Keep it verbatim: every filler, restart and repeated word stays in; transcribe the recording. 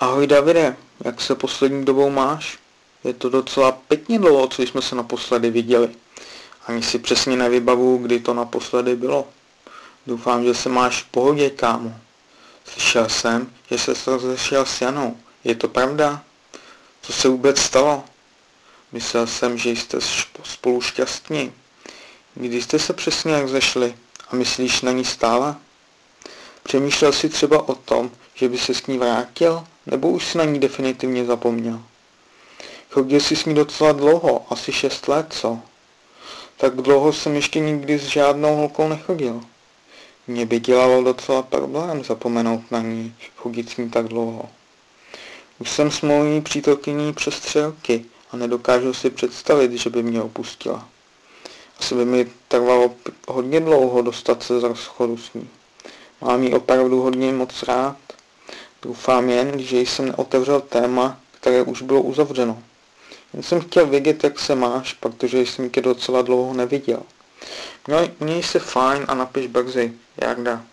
Ahoj Davide, jak se poslední dobou máš? Je to docela pěkně dlouho, co jsme se naposledy viděli. Ani si přesně nevybavu, kdy to naposledy bylo. Doufám, že se máš v pohodě, kámo. Slyšel jsem, že jsi se rozešel s Janou. Je to pravda? Co se vůbec stalo? Myslel jsem, že jste spolu šťastní. Kdy jste se přesně rozešli a myslíš na ní stále? Přemýšlel jsi třeba o tom, že by se s ní vrátil, nebo už si na ní definitivně zapomněl? Chodil jsi s ní docela dlouho, asi šest let, co? Tak dlouho jsem ještě nikdy s žádnou holkou nechodil. Mě by dělalo docela problém zapomenout na ní, chodit s ní tak dlouho. Už jsem s mojí přítelkyní přes tři roky a nedokážu si představit, že by mě opustila. Asi by mi trvalo hodně dlouho dostat se z rozchodu s ní. Mám ji opravdu hodně moc rád. Doufám jen, že jsem neotevřel téma, které už bylo uzavřeno. Jen jsem chtěl vědět, jak se máš, protože jsem tě docela dlouho neviděl. Měj, měj se fajn a napiš brzy, Jarda.